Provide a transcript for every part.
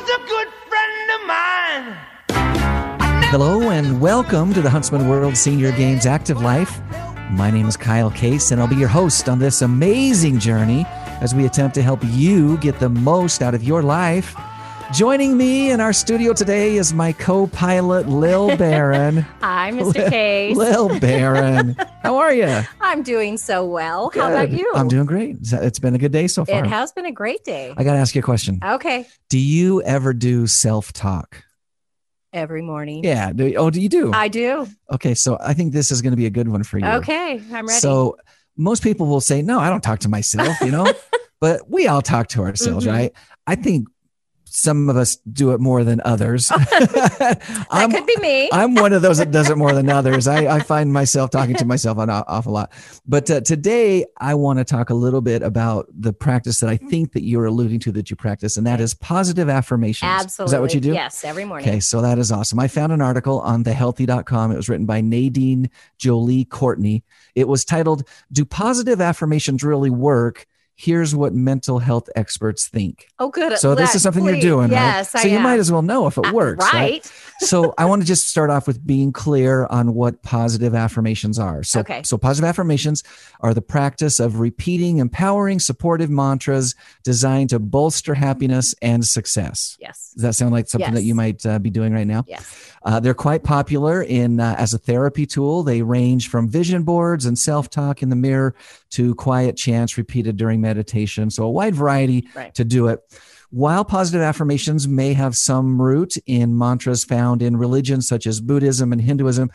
was a good friend of mine. Hello and welcome to the Huntsman World Senior Games Active Life. My name is Kyle Case, and I'll be your host on this amazing journey as we attempt to help you get the most out of your life. Joining me in our studio today is my co-pilot, Lil Baron. Hi, Mr. Case. Lil Baron. How are you? I'm doing so well. Good. How about you? I'm doing great. It's been a good day so far. It has been a great day. I got to ask you a question. Okay. Do you ever do self-talk? Every morning. Yeah. Oh, do you do? I do. Okay. So I think this is going to be a good one for you. Okay. I'm ready. So most people will say, no, I don't talk to myself, you know, but we all talk to ourselves, right? I think some of us do it more than others. That could be me. I'm one of those that does it more than others. I find myself talking to myself an awful lot. But today I want to talk a little bit about the practice that I think that you're alluding to that you practice, and that is positive affirmations. Absolutely. Is that what you do? Yes, every morning. Okay, so that is awesome. I found an article on thehealthy.com. It was written by Nadine Jolie Courtney. It was titled, "Do Positive Affirmations Really Work? Here's what mental health experts think." Oh, good. So this is something you're doing, yes, right? So you might as well know if it works, right? So I want to just start off with being clear on what positive affirmations are. So, so positive affirmations are the practice of repeating empowering, supportive mantras designed to bolster happiness and success. Yes. Does that sound like something that you might be doing right now? Yes. They're quite popular in as a therapy tool. They range from vision boards and self-talk in the mirror to quiet chants repeated during meditation. So a wide variety to do it. While positive affirmations may have some root in mantras found in religions such as Buddhism and Hinduism,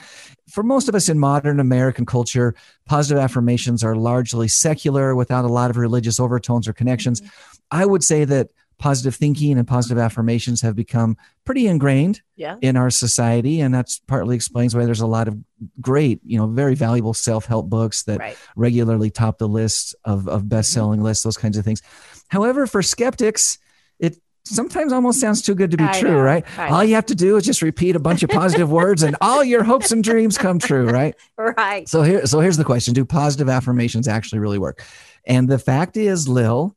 for most of us in modern American culture, positive affirmations are largely secular without a lot of religious overtones or connections. I would say that positive thinking and positive affirmations have become pretty ingrained in our society. And that's partly explains why there's a lot of great, you know, very valuable self-help books that regularly top the lists of best-selling lists, those kinds of things. However, for skeptics, it sometimes almost sounds too good to be true, right? All you have to do is just repeat a bunch of positive words and all your hopes and dreams come true, right? Right. So here's the question. Do positive affirmations actually really work? And the fact is, Lil,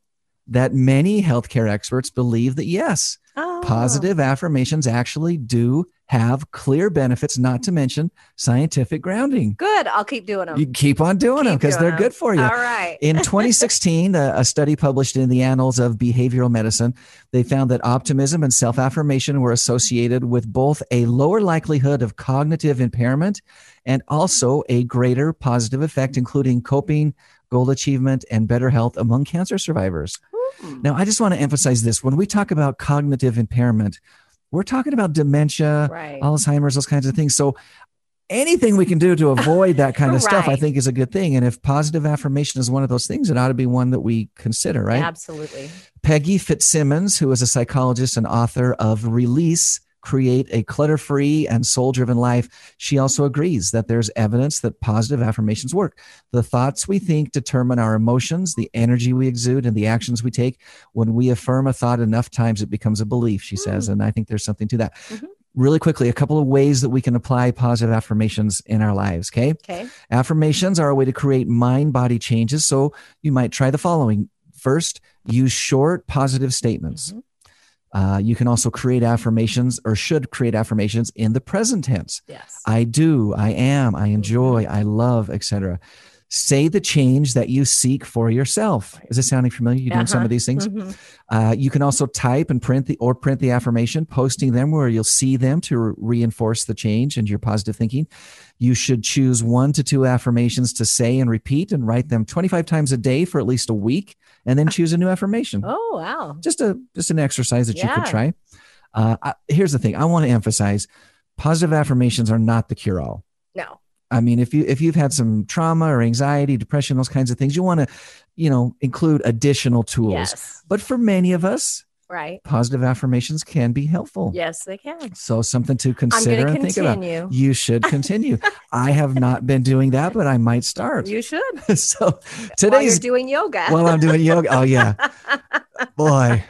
that many healthcare experts believe that yes, positive affirmations actually do have clear benefits, not to mention scientific grounding. Good. I'll keep doing them. You keep on doing them because they're good for you. All right. In 2016, a study published in the Annals of Behavioral Medicine, they found that optimism and self-affirmation were associated with both a lower likelihood of cognitive impairment and also a greater positive effect, including coping, goal achievement, and better health among cancer survivors. Now, I just want to emphasize this. When we talk about cognitive impairment, we're talking about dementia, Alzheimer's, those kinds of things. So anything we can do to avoid that kind of stuff, I think, is a good thing. And if positive affirmation is one of those things, it ought to be one that we consider, right? Absolutely. Peggy Fitzsimmons, who is a psychologist and author of Release, Create a Clutter-Free and Soul-Driven Life, she also agrees that there's evidence that positive affirmations work. The thoughts we think determine our emotions, the energy we exude, and the actions we take. When we affirm a thought enough times, it becomes a belief, she says, and I think there's something to that. Really quickly, a couple of ways that we can apply positive affirmations in our lives, okay? Okay. Affirmations are a way to create mind-body changes, so you might try the following. First, use short positive statements. You can also create affirmations, or should create affirmations, in the present tense. Yes. I do, I am, I enjoy, I love, etc. Say the change that you seek for yourself. Is this sounding familiar? You're doing some of these things. You can also type and print the affirmation, posting them where you'll see them to reinforce the change and your positive thinking. You should choose 1 to 2 affirmations to say and repeat, and write them 25 times a day for at least a week, and then choose a new affirmation. Oh, wow. Just an exercise that you could try. Here's the thing. I want to emphasize positive affirmations are not the cure-all. No. I mean, if you've had some trauma or anxiety, depression, those kinds of things, you want to, you know, include additional tools. Yes. But for many of us, positive affirmations can be helpful. Yes, they can. So something to consider and think about. You should continue. I have not been doing that, but I might start. You should. So while you're doing yoga. While I'm doing yoga. Oh, yeah. Boy,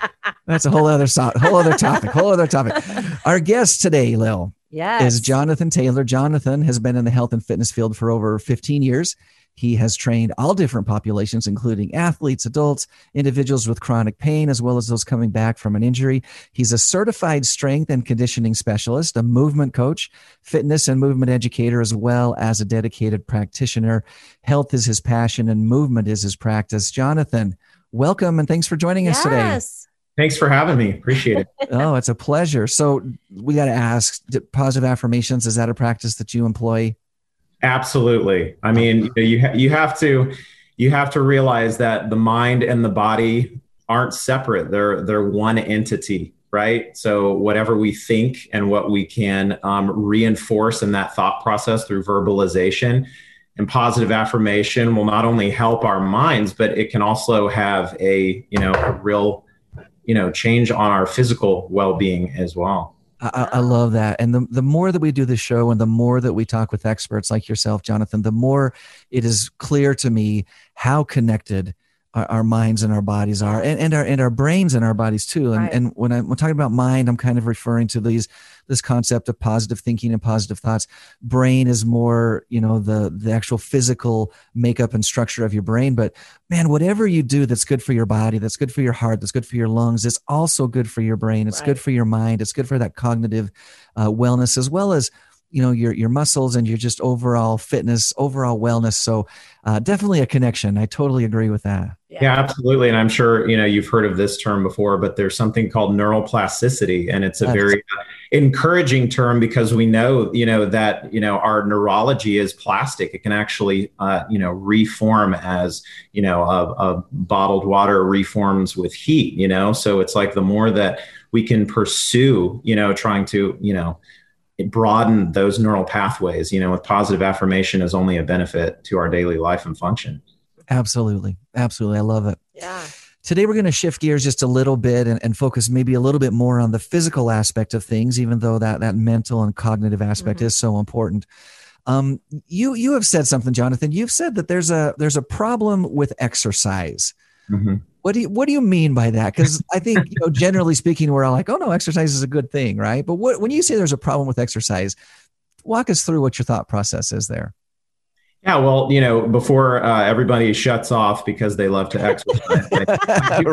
that's a whole other topic. Our guest today, Lil, is Jonathan Taylor. Jonathan has been in the health and fitness field for over 15 years. He has trained all different populations, including athletes, adults, individuals with chronic pain, as well as those coming back from an injury. He's a certified strength and conditioning specialist, a movement coach, fitness and movement educator, as well as a dedicated practitioner. Health is his passion and movement is his practice. Jonathan, welcome and thanks for joining us today. Yes. Thanks for having me. Appreciate it. Oh, it's a pleasure. So we got to ask, positive affirmations, is that a practice that you employ? Absolutely. I mean, you have to realize that the mind and the body aren't separate. They're one entity, right? So whatever we think and what we can reinforce in that thought process through verbalization and positive affirmation will not only help our minds, but it can also have a real change on our physical well-being as well. I love that. And the more that we do this show and the more that we talk with experts like yourself, Jonathan, the more it is clear to me how connected our minds and our bodies are and our brains and our bodies too. And, right. And when I'm talking about mind, I'm kind of referring to this concept of positive thinking and positive thoughts. Brain is more, the actual physical makeup and structure of your brain, but man, whatever you do that's good for your body, that's good for your heart, that's good for your lungs, it's also good for your brain. It's right. Good for your mind. It's good for that cognitive wellness, as well as your muscles and your just overall fitness, overall wellness. So definitely a connection. I totally agree with that. Yeah, absolutely. And I'm sure, you've heard of this term before, but there's something called neuroplasticity. And it's a very encouraging term because we know, that our neurology is plastic. It can actually, reform as, a bottled water reforms with heat, So it's like the more that we can pursue, trying to, broaden those neural pathways, with positive affirmation is only a benefit to our daily life and function. Absolutely. Absolutely. I love it. Yeah. Today, we're going to shift gears just a little bit and focus maybe a little bit more on the physical aspect of things, even though that mental and cognitive aspect is so important. You have said something, Jonathan. You've said that there's a problem with exercise. Mm-hmm. What do you mean by that? Because I think, generally speaking, we're all like, oh no, exercise is a good thing, right? But when you say there's a problem with exercise, walk us through what your thought process is there. Yeah, well, before everybody shuts off because they love to exercise. I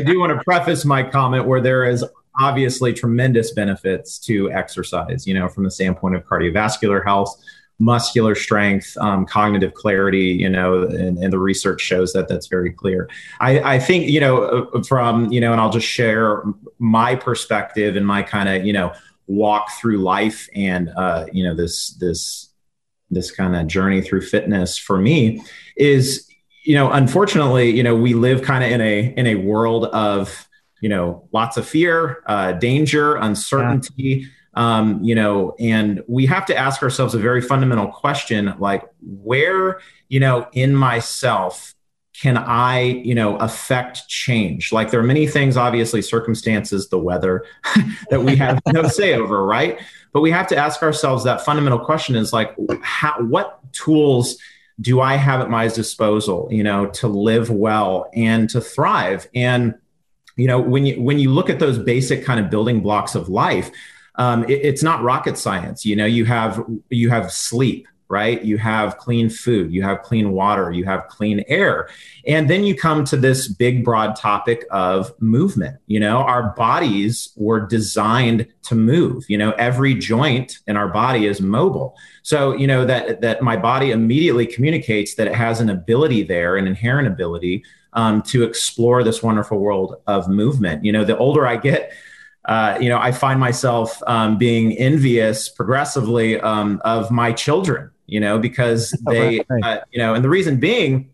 do want to preface my comment where there is obviously tremendous benefits to exercise, from the standpoint of cardiovascular health, muscular strength, cognitive clarity, and the research shows that that's very clear. I think, and I'll just share my perspective and my kind of, walk through life and, this kind of journey through fitness for me is, unfortunately, we live kind of in a world of, lots of fear, danger, uncertainty, and we have to ask ourselves a very fundamental question, like where, in myself, can I, affect change? Like there are many things, obviously circumstances, the weather that we have no say over, right? But we have to ask ourselves that fundamental question is like, what tools do I have at my disposal, to live well and to thrive? And, when you look at those basic kind of building blocks of life, it's not rocket science. You have sleep, right? You have clean food, you have clean water, you have clean air. And then you come to this big, broad topic of movement. Our bodies were designed to move, every joint in our body is mobile. So, that my body immediately communicates that it has an ability there, an inherent ability, to explore this wonderful world of movement. The older I get, I find myself being envious progressively of my children, because they, and the reason being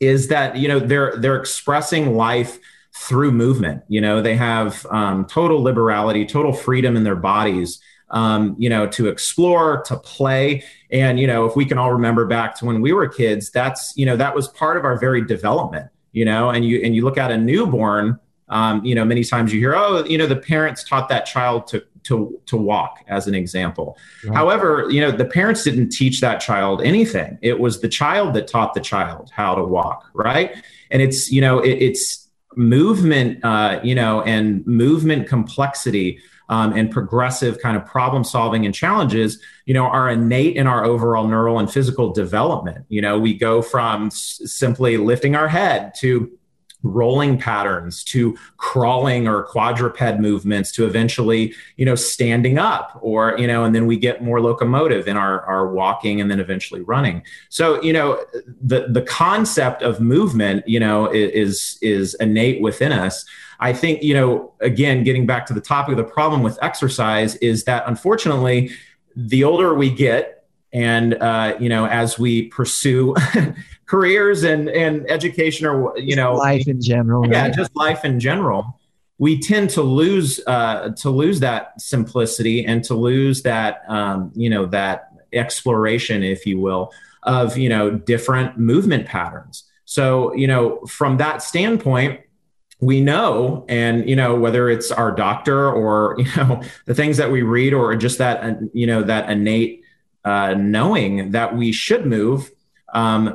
is that, they're expressing life through movement. They have total liberality, total freedom in their bodies, to explore, to play. And, if we can all remember back to when we were kids, that's, that was part of our very development, and you look at a newborn. Many times you hear, the parents taught that child to walk, as an example. Right. However, the parents didn't teach that child anything. It was the child that taught the child how to walk, right? And it's, it's movement, and movement complexity and progressive kind of problem solving and challenges, you know, are innate in our overall neural and physical development. You know, we go from simply lifting our head to rolling patterns, to crawling or quadruped movements, to eventually, you know, standing up, or, you know, and then we get more locomotive in our walking and then eventually running. So, you know, the concept of movement, you know, is innate within us. I think, you know, again, getting back to the topic, the problem with exercise is that, unfortunately, the older we get, and, you know, as we pursue careers and education, or, you know, life in general, just life in general, we tend to lose that simplicity and to lose that, you know, that exploration, if you will, of, you know, different movement patterns. So, you know, from that standpoint, we know, and, you know, whether it's our doctor or, you know, the things that we read, or just that, you know, that innate knowing that we should move,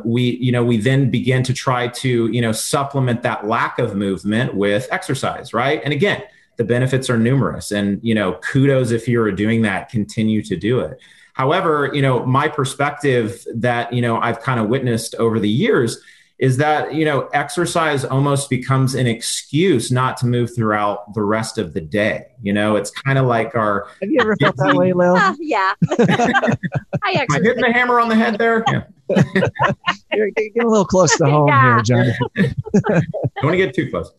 we then begin to try to, you know, supplement that lack of movement with exercise, right? And again, the benefits are numerous, and, you know, kudos if you're doing that, continue to do it. However, you know, my perspective that, you know, I've kind of witnessed over the years is that, you know, exercise almost becomes an excuse not to move throughout the rest of the day. You know, it's kind of like our... Have you ever felt that way, Lil? Yeah. Am I hitting the hammer on the head there? Yeah. You're getting a little close to home here, Jonathan. Don't want to get too close.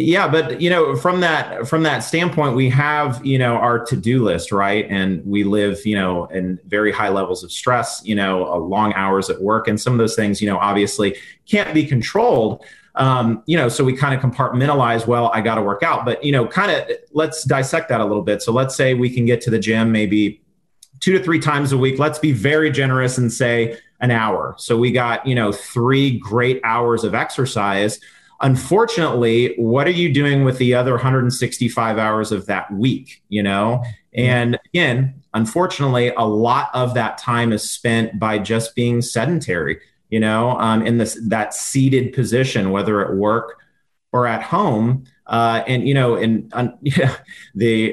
Yeah, but, you know, from that standpoint, we have, you know, our to-do list, right? And we live, you know, in very high levels of stress, you know, long hours at work. And some of those things, you know, obviously can't be controlled. You know, so we kind of compartmentalize, well, I got to work out, but, you know, kind of let's dissect that a little bit. So let's say we can get to the gym maybe 2 to 3 times a week. Let's be very generous and say an hour. So we got, you know, 3 great hours of exercise. Unfortunately, what are you doing with the other 165 hours of that week, you know? And again, unfortunately, a lot of that time is spent by just being sedentary, you know, in that seated position, whether at work or at home. And, you know,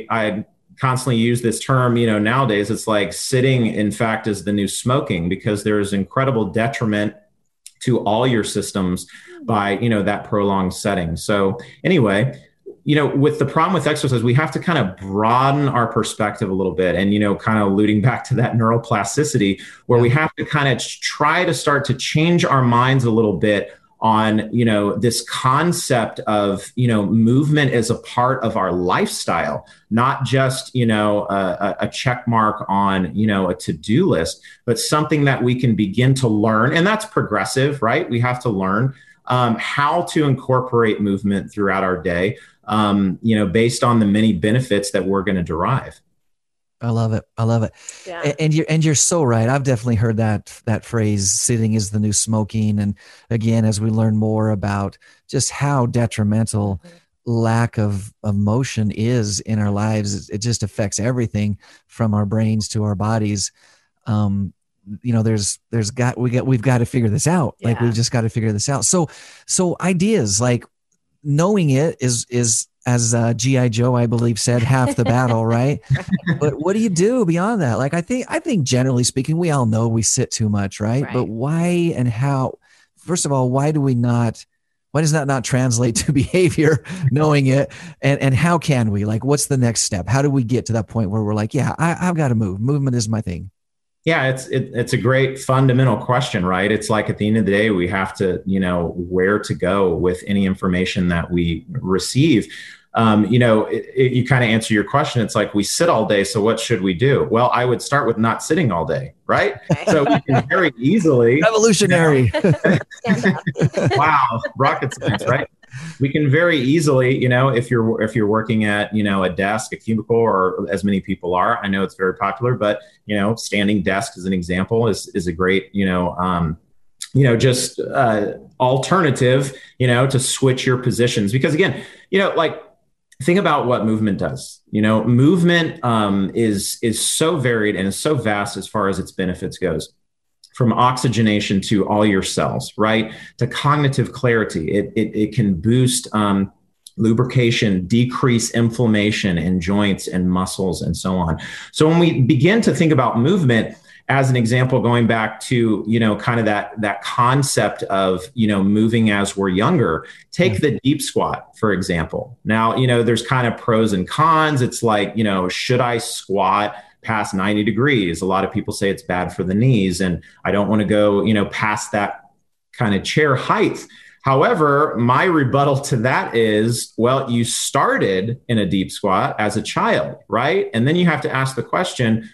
I constantly use this term, you know, nowadays, it's like sitting, in fact, is the new smoking, because there is incredible detriment to all your systems by, you know, that prolonged setting. So anyway, you know, with the problem with exercise, we have to kind of broaden our perspective a little bit. And, you know, kind of alluding back to that neuroplasticity, where we have to kind of try to start to change our minds a little bit on, you know, this concept of, you know, movement as a part of our lifestyle, not just, you know, a check mark on, you know, a to-do list, but something that we can begin to learn. And that's progressive, right? We have to learn how to incorporate movement throughout our day, you know, based on the many benefits that we're going to derive. I love it. I love it. Yeah. And you're so right. I've definitely heard that phrase, sitting is the new smoking. And again, as we learn more about just how detrimental lack of motion is in our lives, it just affects everything from our brains to our bodies. You know, we've got to figure this out. Yeah. Like, we've just got to figure this out. So ideas like knowing it is, as G.I. Joe, I believe, said, half the battle, right? But what do you do beyond that? Like, I think generally speaking, we all know we sit too much, right? But why and how? First of all, why does that not translate to behavior, knowing it? And how can we? Like, what's the next step? How do we get to that point where we're like, yeah, I've got to move. Movement is my thing. Yeah, it's a great fundamental question, right? It's like, at the end of the day, we have to, you know, where to go with any information that we receive. You know, you kind of answer your question. It's like, we sit all day, so what should we do? Well, I would start with not sitting all day, right? So we can very easily... Revolutionary. Wow, rocket science, right? We can very easily, you know, if you're working at, you know, a desk, a cubicle, or as many people are, I know it's very popular, but, you know, standing desk as an example is a great, you know, just alternative, you know, to switch your positions. Because again, you know, like, think about what movement does. You know, movement is so varied and is so vast as far as its benefits goes, from oxygenation to all your cells, right? To cognitive clarity. It can boost lubrication, decrease inflammation in joints and muscles and so on. So when we begin to think about movement, as an example, going back to, kind of that concept of, moving as we're younger, take the deep squat, for example. Now, there's kind of pros and cons. It's like, should I squat past 90 degrees? A lot of people say it's bad for the knees, and I don't want to go, past that kind of chair height. However, my rebuttal to that is, well, you started in a deep squat as a child, right? And then you have to ask the question,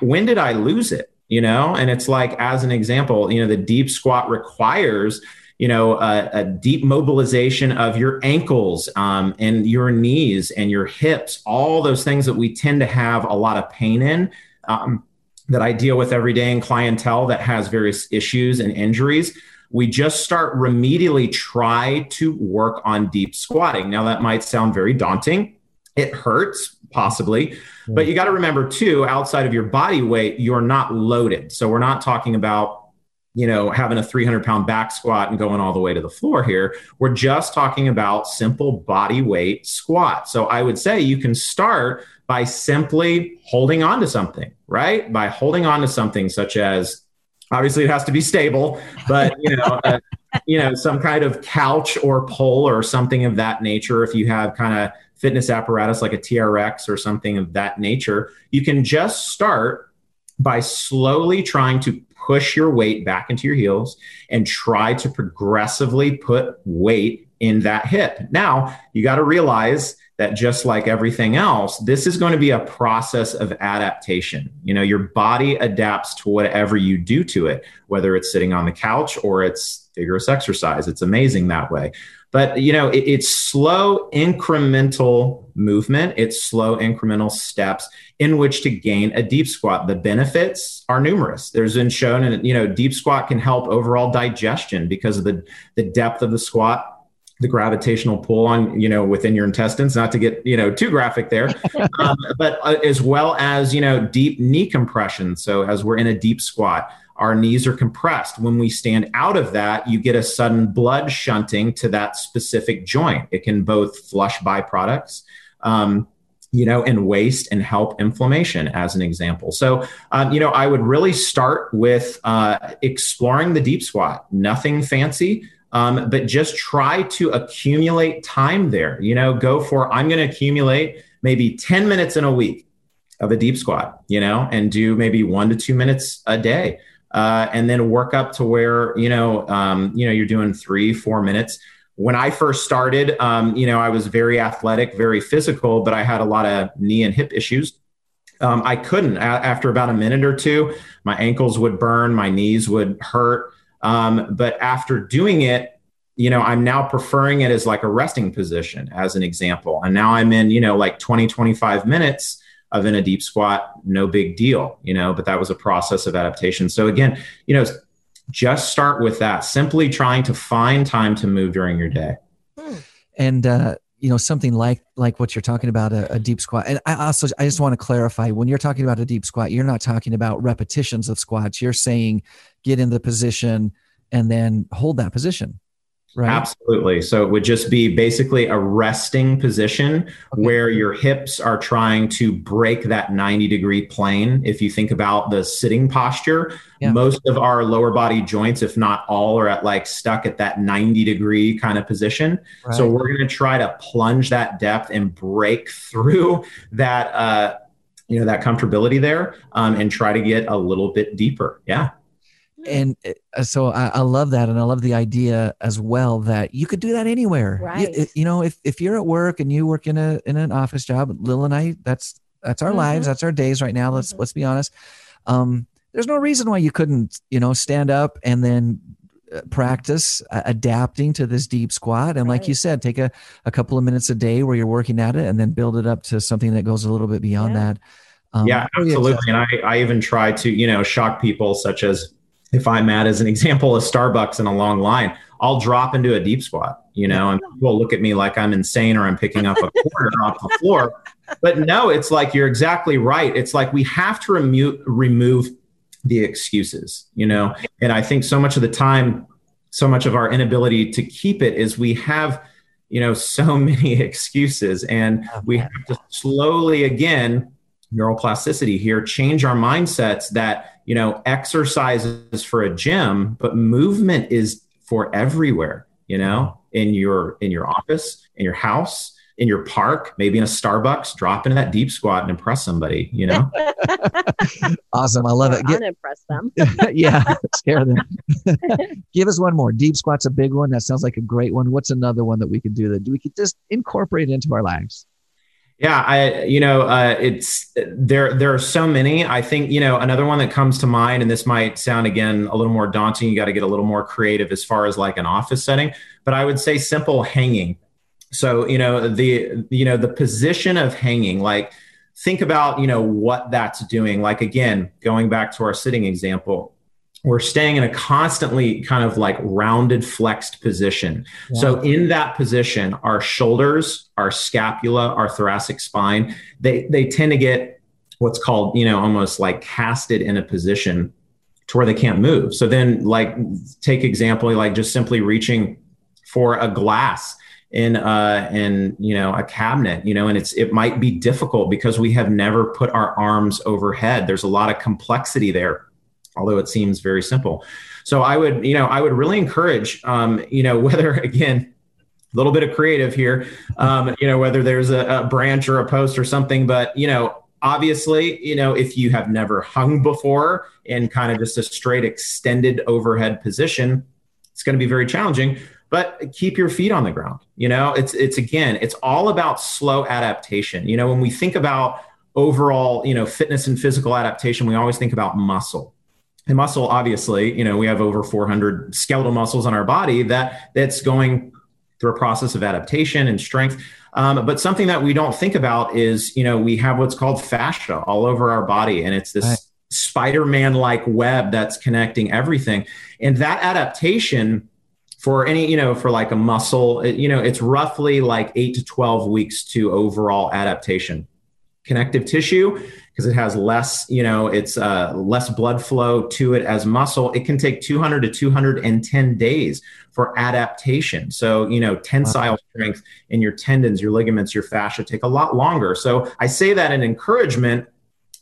when did I lose it? And it's like, as an example, the deep squat requires, a deep mobilization of your ankles, and your knees and your hips, all those things that we tend to have a lot of pain in, that I deal with every day in clientele that has various issues and injuries. We just start remedially try to work on deep squatting. Now that might sound very daunting. It hurts, possibly. But you got to remember too, outside of your body weight, you're not loaded. So we're not talking about, having a 300-pound back squat and going all the way to the floor here. We're just talking about simple body weight squat. So I would say you can start by simply holding on to something, right? By holding on to something such as, obviously it has to be stable, but some kind of couch or pole or something of that nature. If you have kind of fitness apparatus like a TRX or something of that nature, you can just start by slowly trying to push your weight back into your heels and try to progressively put weight in that hip. Now, you got to realize that just like everything else, this is going to be a process of adaptation. Your body adapts to whatever you do to it, whether it's sitting on the couch or it's vigorous exercise. It's amazing that way. But, it's slow, incremental movement. It's slow, incremental steps in which to gain a deep squat. The benefits are numerous. There's been shown, and, deep squat can help overall digestion because of the depth of the squat, the gravitational pull on, within your intestines, not to get, too graphic there, but as well as, deep knee compression. So as we're in a deep squat, our knees are compressed. When we stand out of that, you get a sudden blood shunting to that specific joint. It can both flush byproducts, and waste and help inflammation, as an example. So, I would really start with exploring the deep squat. Nothing fancy, but just try to accumulate time there. Go for, I'm going to accumulate maybe 10 minutes in a week of a deep squat, and do maybe 1 to 2 minutes a day. And then work up to where, you're doing 3-4 minutes. When I first started, I was very athletic, very physical, but I had a lot of knee and hip issues. I couldn't, after about a minute or two, my ankles would burn, my knees would hurt. But after doing it, I'm now preferring it as like a resting position, as an example. And now I'm in, like 20, 25 minutes of in a deep squat, no big deal, but that was a process of adaptation. So again, just start with that, simply trying to find time to move during your day. And, something like what you're talking about, a deep squat. And I just want to clarify, when you're talking about a deep squat, you're not talking about repetitions of squats. You're saying get in the position and then hold that position. Right. Absolutely. So it would just be basically a resting position where your hips are trying to break that 90-degree plane. If you think about the sitting posture, most of our lower body joints, if not all, are at stuck at that 90-degree kind of position. Right. So we're going to try to plunge that depth and break through that, that comfortability there, and try to get a little bit deeper. Yeah. And so I love that. And I love the idea as well that you could do that anywhere. Right. If you're at work and you work in an office job, Lil and I, that's our lives. That's our days right now. Let's be honest. There's no reason why you couldn't, stand up and then practice adapting to this deep squat. And like you said, take a couple of minutes a day where you're working at it and then build it up to something that goes a little bit beyond that. Yeah, absolutely. And I even try to, shock people, such as, if I'm at, as an example, a Starbucks in a long line, I'll drop into a deep squat, and people look at me like I'm insane or I'm picking up a quarter off the floor. But no, it's like, you're exactly right. It's like, we have to remove the excuses, and I think so much of the time, so much of our inability to keep it is we have you know, so many excuses. And we have to slowly, again, neuroplasticity here, change our mindsets that, you know, exercise is for a gym, but movement is for everywhere, you know, in your office, in your house, in your park, maybe in a Starbucks, drop into that deep squat and impress somebody, you know? Awesome. I love it. Unimpress them. Yeah. Scare them. Give us one more. Deep squat's a big one. That sounds like a great one. What's another one that we could do that we could just incorporate into our lives? Yeah. There are so many. I think, you know, another one that comes to mind, and this might sound again, a little more daunting. You got to get a little more creative as far as like an office setting, but I would say simple hanging. So, you know, the position of hanging, like think about, you know, what that's doing. Like, again, going back to our sitting example, we're staying in a constantly kind of like rounded, flexed position. Yeah. So in that position, our shoulders, our scapula, our thoracic spine, they tend to get what's called, you know, almost like casted in a position to where they can't move. So then like take example, like just simply reaching for a glass in, you know, a cabinet, you know, and it might be difficult because we have never put our arms overhead. There's a lot of complexity there, although it seems very simple. So I would really encourage, you know, whether again, a little bit of creative here, you know, whether there's a branch or a post or something, but, you know, obviously, you know, if you have never hung before in kind of just a straight extended overhead position, it's going to be very challenging. But keep your feet on the ground. You know, it's again, it's all about slow adaptation. You know, when we think about overall, you know, fitness and physical adaptation, we always think about muscle. And muscle, obviously, you know, we have over 400 skeletal muscles on our body that's going through a process of adaptation and strength. But something that we don't think about is, you know, we have what's called fascia all over our body. And it's this Spider-Man-like web that's connecting everything. And that adaptation for any, you know, for like a muscle, you know, it's roughly like 8 to 12 weeks to overall adaptation. Connective tissue, because it has less, you know, it's less blood flow to it as muscle. It can take 200 to 210 days for adaptation. So, you know, tensile strength in your tendons, your ligaments, your fascia take a lot longer. So I say that in encouragement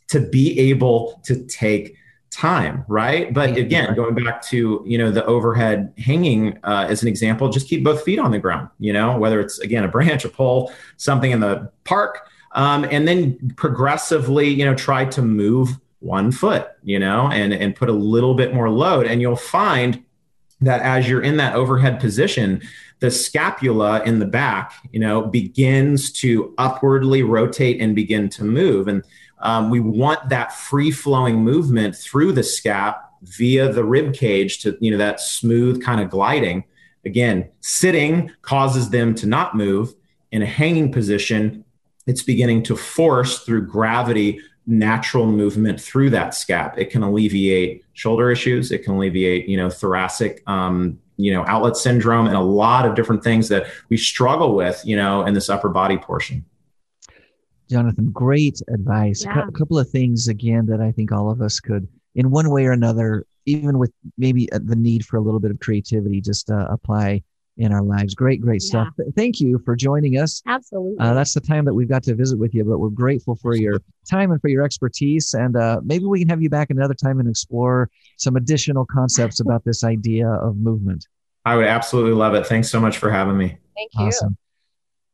to be able to take time, right? But again, going back to, you know, the overhead hanging as an example, just keep both feet on the ground, you know, whether it's again, a branch, a pole, something in the park, and then progressively, you know, try to move one foot, you know, and put a little bit more load. And you'll find that as you're in that overhead position, the scapula in the back, you know, begins to upwardly rotate and begin to move. And we want that free-flowing movement through the scap via the rib cage to, you know, that smooth kind of gliding. Again, sitting causes them to not move. In a hanging position, it's beginning to force through gravity natural movement through that scap. It can alleviate shoulder issues. It can alleviate, you know, thoracic, you know, outlet syndrome and a lot of different things that we struggle with, you know, in this upper body portion. Jonathan, great advice. Yeah. A couple of things, again, that I think all of us could, in one way or another, even with maybe the need for a little bit of creativity, just apply in our lives. Great stuff. Thank you for joining us. Absolutely. That's the time that we've got to visit with you, but we're grateful for your time and for your expertise. And maybe we can have you back another time and explore some additional concepts about this idea of movement. I would absolutely love it. Thanks so much for having me. Thank you. Awesome.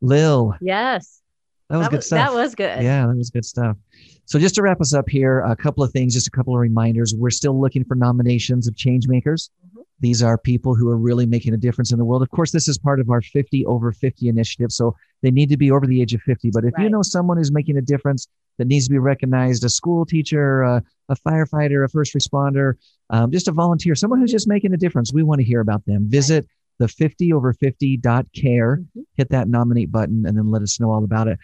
Lil. Yes. That was good stuff. That was good. Yeah, that was good stuff. So just to wrap us up here, a couple of things, just a couple of reminders. We're still looking for nominations of change makers. Mm-hmm. These are people who are really making a difference in the world. Of course, this is part of our 50 over 50 initiative. So they need to be over the age of 50. But if you know someone who's making a difference that needs to be recognized, a school teacher, a firefighter, a first responder, just a volunteer, someone who's just making a difference, we want to hear about them. Visit the 50over50.care, hit that nominate button, and then let us know all about it.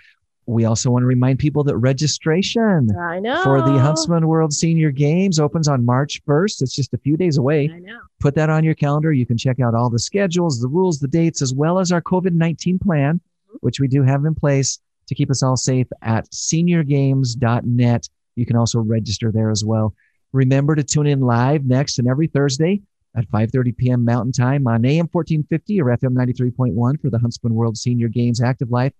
We also want to remind people that registration for the Huntsman World Senior Games opens on March 1st. It's just a few days away. I know. Put that on your calendar. You can check out all the schedules, the rules, the dates, as well as our COVID-19 plan, which we do have in place to keep us all safe at seniorgames.net. You can also register there as well. Remember to tune in live next and every Thursday at 5:30 p.m. Mountain Time on AM 1450 or FM 93.1 for the Huntsman World Senior Games Active Life.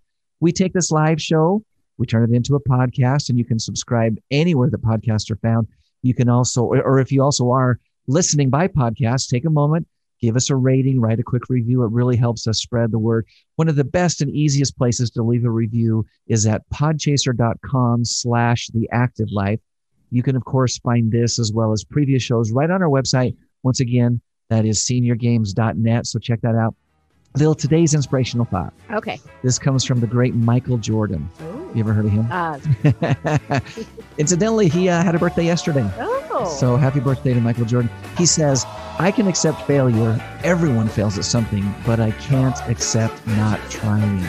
We take this live show, we turn it into a podcast, and you can subscribe anywhere the podcasts are found. You can also, or if you also are listening by podcast, take a moment, give us a rating, write a quick review. It really helps us spread the word. One of the best and easiest places to leave a review is at podchaser.com/theactivelife. You can, of course, find this as well as previous shows right on our website. Once again, that is seniorgames.net. So check that out. Lil, today's inspirational thought. Okay. This comes from the great Michael Jordan. Ooh. You ever heard of him? Incidentally, he had a birthday yesterday. Oh. So happy birthday to Michael Jordan. He says, I can accept failure. Everyone fails at something, but I can't accept not trying. I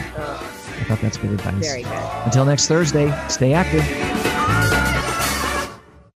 thought that's good advice. Very good. Until next Thursday, stay active.